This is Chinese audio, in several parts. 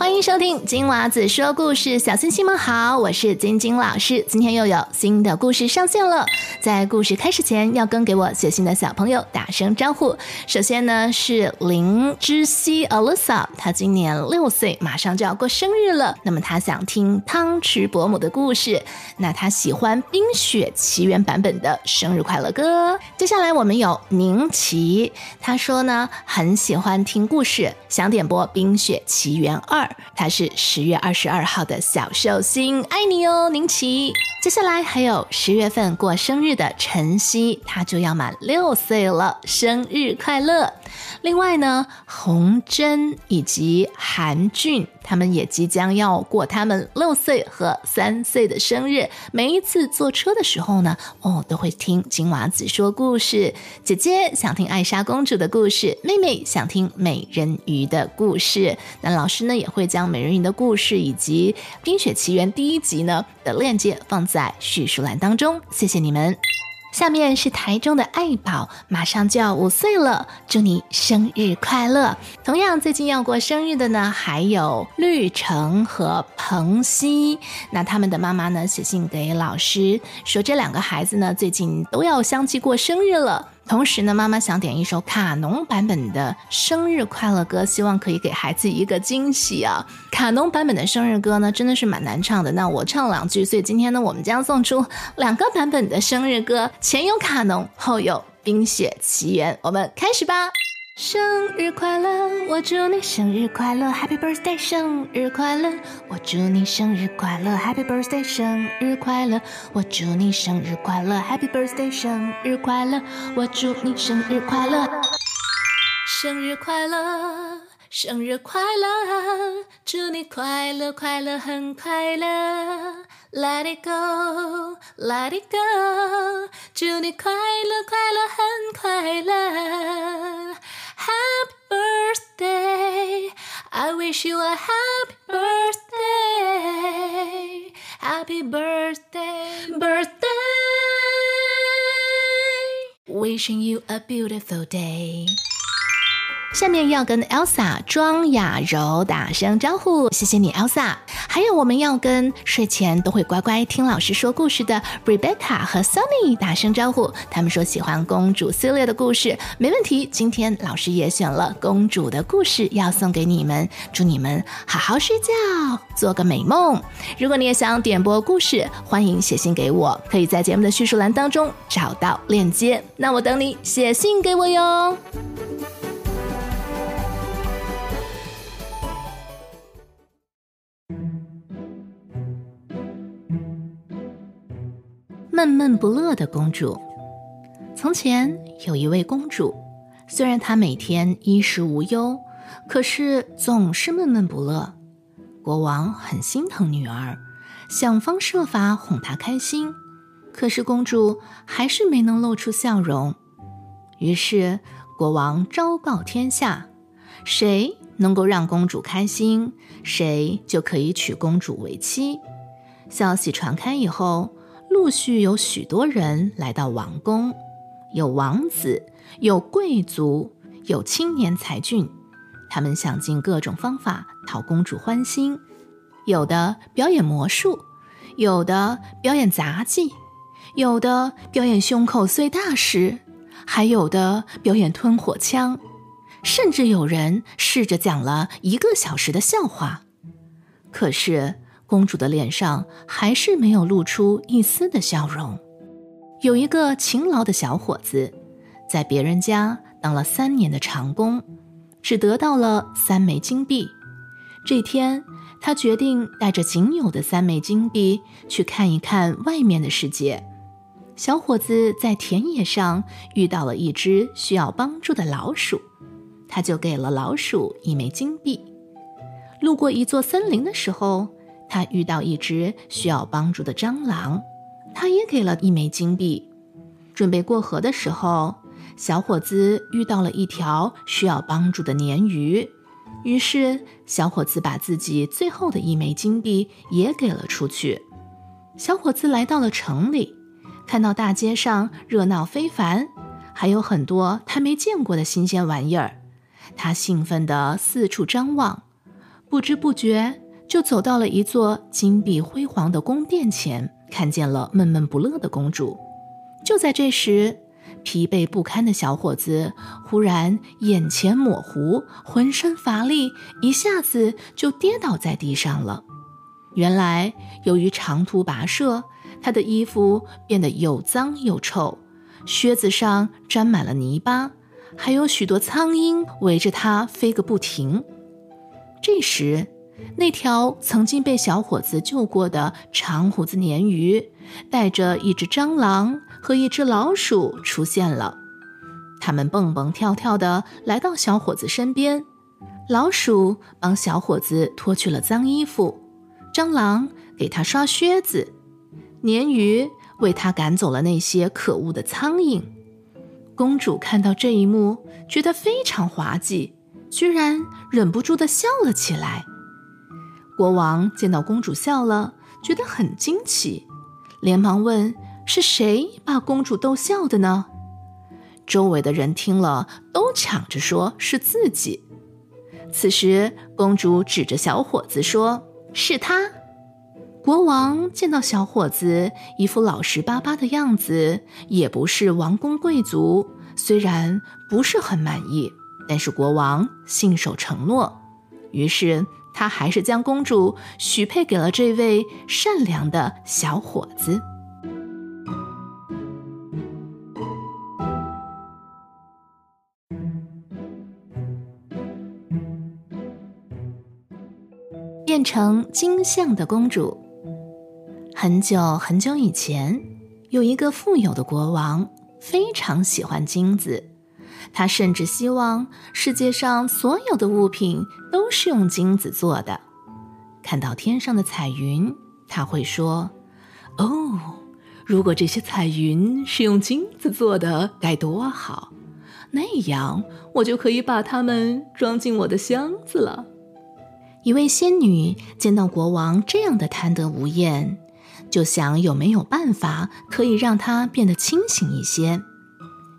欢迎收听金娃子说故事，小星星们好，我是金金老师。今天又有新的故事上线了，在故事开始前要跟给我写信的小朋友打声招呼。首先呢是林之希 Alessa， 她今年6岁，马上就要过生日了。那么她想听汤匙伯母的故事，那她喜欢冰雪奇缘版本的生日快乐歌。接下来我们有宁琪，她说呢很喜欢听故事，想点播冰雪奇缘2，他是10月22号的小寿星，爱你哦，宁琪。接下来还有10月份过生日的晨曦，他就要满6岁了，生日快乐。另外呢，洪真以及韩俊，他们也即将要过他们6岁和3岁的生日。每一次坐车的时候呢，都会听金娃子说故事。姐姐想听艾莎公主的故事，妹妹想听美人鱼的故事。那老师呢也会将美人鱼的故事以及《冰雪奇缘》第1集呢的链接放在叙述栏当中。谢谢你们。下面是台中的爱宝，马上就要5岁了，祝你生日快乐。同样最近要过生日的呢还有绿城和彭熙，那他们的妈妈呢写信给老师说，这两个孩子呢最近都要相继过生日了，同时呢妈妈想点一首卡农版本的生日快乐歌，希望可以给孩子一个惊喜啊。卡农版本的生日歌呢真的是蛮难唱的，那我唱2句，所以今天呢我们将送出2个版本的生日歌，前有卡农，后有冰雪奇缘。我们开始吧。生日快乐，我祝你生日快乐 Happy birthday 生日快乐，我祝你生日快乐 Happy birthday 生日快乐，我祝你生日快乐 Happy birthday 生日快乐，我祝你生日快乐。生日快乐，生日快乐，祝你快乐快乐很快乐 Let it go Let it go， 祝你快乐快乐很快乐Happy birthday, I wish you a happy birthday, happy birthday, birthday, wishing you a beautiful day。下面要跟 Elsa 庄雅柔打声招呼，谢谢你 Elsa。 还有我们要跟睡前都会乖乖听老师说故事的 Rebecca 和 Sunny 打声招呼，他们说喜欢公主 Celia 的故事。没问题，今天老师也选了公主的故事要送给你们，祝你们好好睡觉，做个美梦。如果你也想点播故事，欢迎写信给我，可以在节目的叙述栏当中找到链接，那我等你写信给我哟。闷闷不乐的公主。从前有一位公主，虽然她每天衣食无忧，可是总是闷闷不乐。国王很心疼女儿，想方设法哄她开心，可是公主还是没能露出笑容。于是国王昭告天下，谁能够让公主开心，谁就可以娶公主为妻。消息传开以后，陆续有许多人来到王宫，有王子，有贵族，有青年才俊，他们想尽各种方法讨公主欢心，有的表演魔术，有的表演杂技，有的表演胸口碎大石，还有的表演吞火枪，甚至有人试着讲了1个小时的笑话。可是公主的脸上还是没有露出一丝的笑容。有一个勤劳的小伙子，在别人家当了3年的长工，只得到了3枚金币。这天，他决定带着仅有的3枚金币去看一看外面的世界。小伙子在田野上遇到了一只需要帮助的老鼠，他就给了老鼠1枚金币。路过一座森林的时候，他遇到一只需要帮助的蟑螂，他也给了1枚金币。准备过河的时候，小伙子遇到了一条需要帮助的鲶鱼，于是小伙子把自己最后的1枚金币也给了出去。小伙子来到了城里，看到大街上热闹非凡，还有很多他没见过的新鲜玩意儿，他兴奋地四处张望。不知不觉就走到了一座金碧辉煌的宫殿前，看见了闷闷不乐的公主。就在这时，疲惫不堪的小伙子忽然眼前模糊，浑身乏力，一下子就跌倒在地上了。原来由于长途跋涉，他的衣服变得又脏又臭，靴子上沾满了泥巴，还有许多苍蝇围着他飞个不停。这时，那条曾经被小伙子救过的长胡子鲶鱼带着一只蟑螂和一只老鼠出现了。他们蹦蹦跳跳地来到小伙子身边，老鼠帮小伙子脱去了脏衣服，蟑螂给他刷靴子，鲶鱼为他赶走了那些可恶的苍蝇。公主看到这一幕，觉得非常滑稽，居然忍不住地笑了起来。国王见到公主笑了，觉得很惊奇，连忙问是谁把公主逗笑的呢？周围的人听了都抢着说是自己。此时公主指着小伙子说，是他。国王见到小伙子一副老实巴巴的样子，也不是王公贵族，虽然不是很满意，但是国王信守承诺，于是他还是将公主许配给了这位善良的小伙子。变成金像的公主。很久很久以前，有一个富有的国王，非常喜欢金子，他甚至希望世界上所有的物品都是用金子做的。看到天上的彩云，他会说，哦，如果这些彩云是用金子做的该多好，那样我就可以把它们装进我的箱子了。一位仙女见到国王这样的贪得无厌，就想有没有办法可以让他变得清醒一些。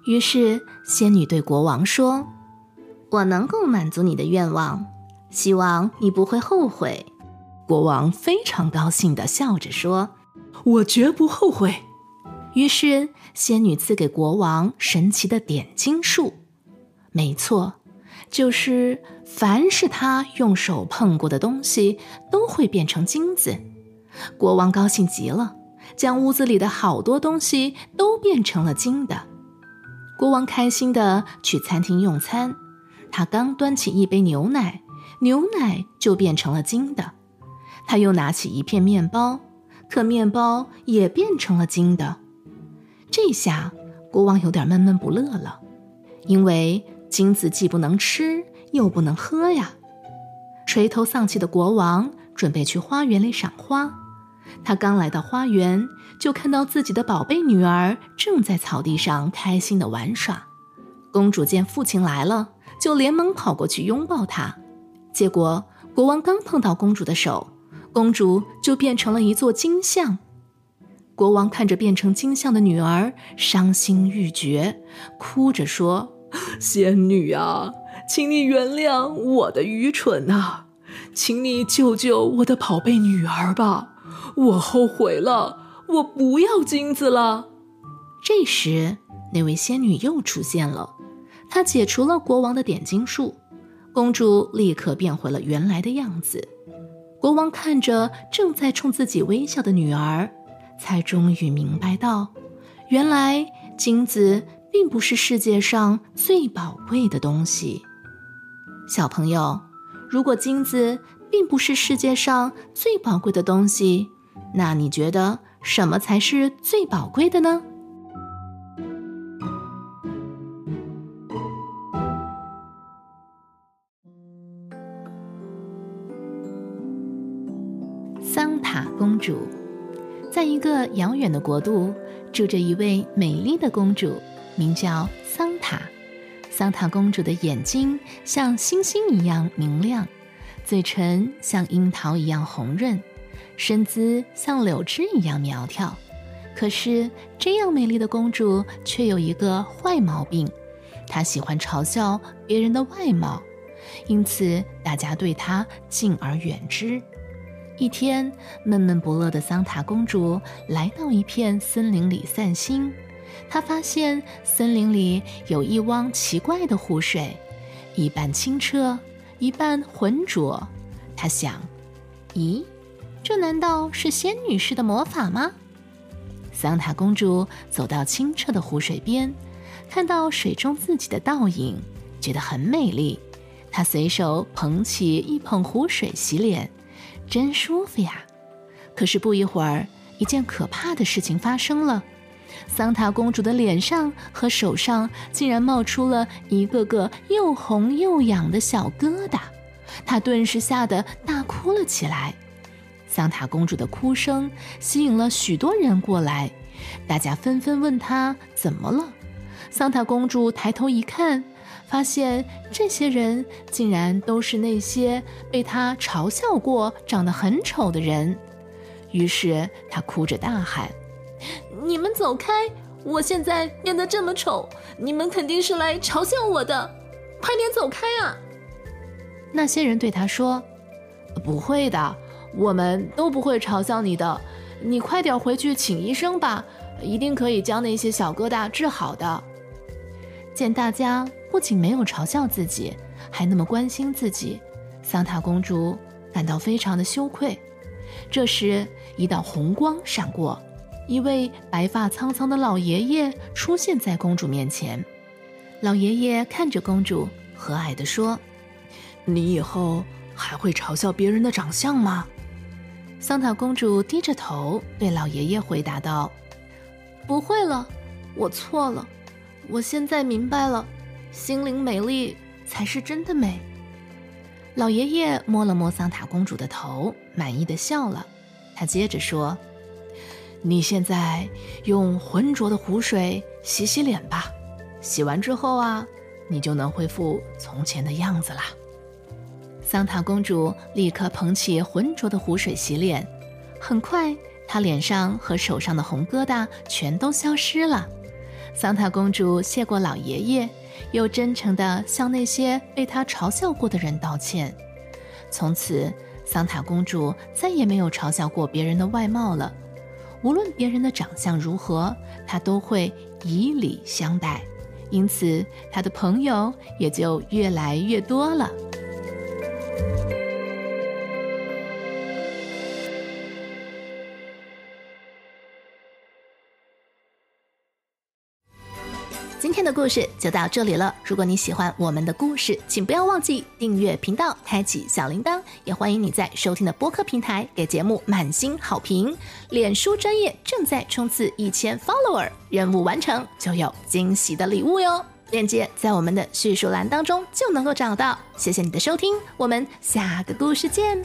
于是仙女对国王说，我能够满足你的愿望，希望你不会后悔。国王非常高兴地笑着说，我绝不后悔。于是仙女赐给国王神奇的点金术，没错，就是凡是他用手碰过的东西都会变成金子。国王高兴极了，将屋子里的好多东西都变成了金的。国王开心地去餐厅用餐，他刚端起一杯牛奶，牛奶就变成了金的。他又拿起一片面包，可面包也变成了金的。这下国王有点闷闷不乐了，因为金子既不能吃又不能喝呀。垂头丧气的国王准备去花园里赏花，他刚来到花园，就看到自己的宝贝女儿正在草地上开心地玩耍。公主见父亲来了，就连忙跑过去拥抱他。结果国王刚碰到公主的手，公主就变成了一座金像。国王看着变成金像的女儿，伤心欲绝，哭着说，仙女啊，请你原谅我的愚蠢啊，请你救救我的宝贝女儿吧，我后悔了，我不要金子了。这时那位仙女又出现了，她解除了国王的点金术，公主立刻变回了原来的样子。国王看着正在冲自己微笑的女儿，才终于明白到，原来金子并不是世界上最宝贵的东西。小朋友，如果金子并不是世界上最宝贵的东西，那你觉得什么才是最宝贵的呢？桑塔公主。在一个遥远的国度，住着一位美丽的公主，名叫桑塔。桑塔公主的眼睛像星星一样明亮，嘴唇像樱桃一样红润，身姿像柳枝一样苗条。可是这样美丽的公主却有一个坏毛病，她喜欢嘲笑别人的外貌，因此大家对她敬而远之。一天，闷闷不乐的桑塔公主来到一片森林里散心，她发现森林里有一汪奇怪的湖水，一半清澈，一半浑浊。她想，咦，这难道是仙女式的魔法吗？桑塔公主走到清澈的湖水边，看到水中自己的倒影，觉得很美丽。她随手捧起一捧湖水洗脸，真舒服呀！可是不一会儿，一件可怕的事情发生了。桑塔公主的脸上和手上竟然冒出了一个个又红又痒的小疙瘩，她顿时吓得大哭了起来。桑塔公主的哭声吸引了许多人过来，大家纷纷问她怎么了。桑塔公主抬头一看，发现这些人竟然都是那些被他嘲笑过长得很丑的人，于是他哭着大喊，你们走开，我现在变得这么丑，你们肯定是来嘲笑我的，快点走开啊！那些人对他说，不会的，我们都不会嘲笑你的，你快点回去请医生吧，一定可以将那些小疙瘩治好的。见大家不仅没有嘲笑自己，还那么关心自己，桑塔公主感到非常的羞愧。这时，一道红光闪过，一位白发苍苍的老爷爷出现在公主面前。老爷爷看着公主，和蔼地说：“你以后还会嘲笑别人的长相吗？”桑塔公主低着头对老爷爷回答道：“不会了，我错了，我现在明白了。心灵美丽才是真的美。”老爷爷摸了摸桑塔公主的头，满意的笑了。他接着说，你现在用浑浊的湖水洗洗脸吧，洗完之后啊，你就能恢复从前的样子啦。桑塔公主立刻捧起浑浊的湖水洗脸，很快她脸上和手上的红疙瘩全都消失了。桑塔公主谢过老爷爷，又真诚地向那些被她嘲笑过的人道歉。从此，桑塔公主再也没有嘲笑过别人的外貌了。无论别人的长相如何，她都会以礼相待，因此她的朋友也就越来越多了。今天的故事就到这里了，如果你喜欢我们的故事，请不要忘记订阅频道，开启小铃铛，也欢迎你在收听的播客平台给节目满星好评。脸书专页正在冲刺1000 follower， 任务完成就有惊喜的礼物哟，链接在我们的叙述栏当中就能够找到。谢谢你的收听，我们下个故事见。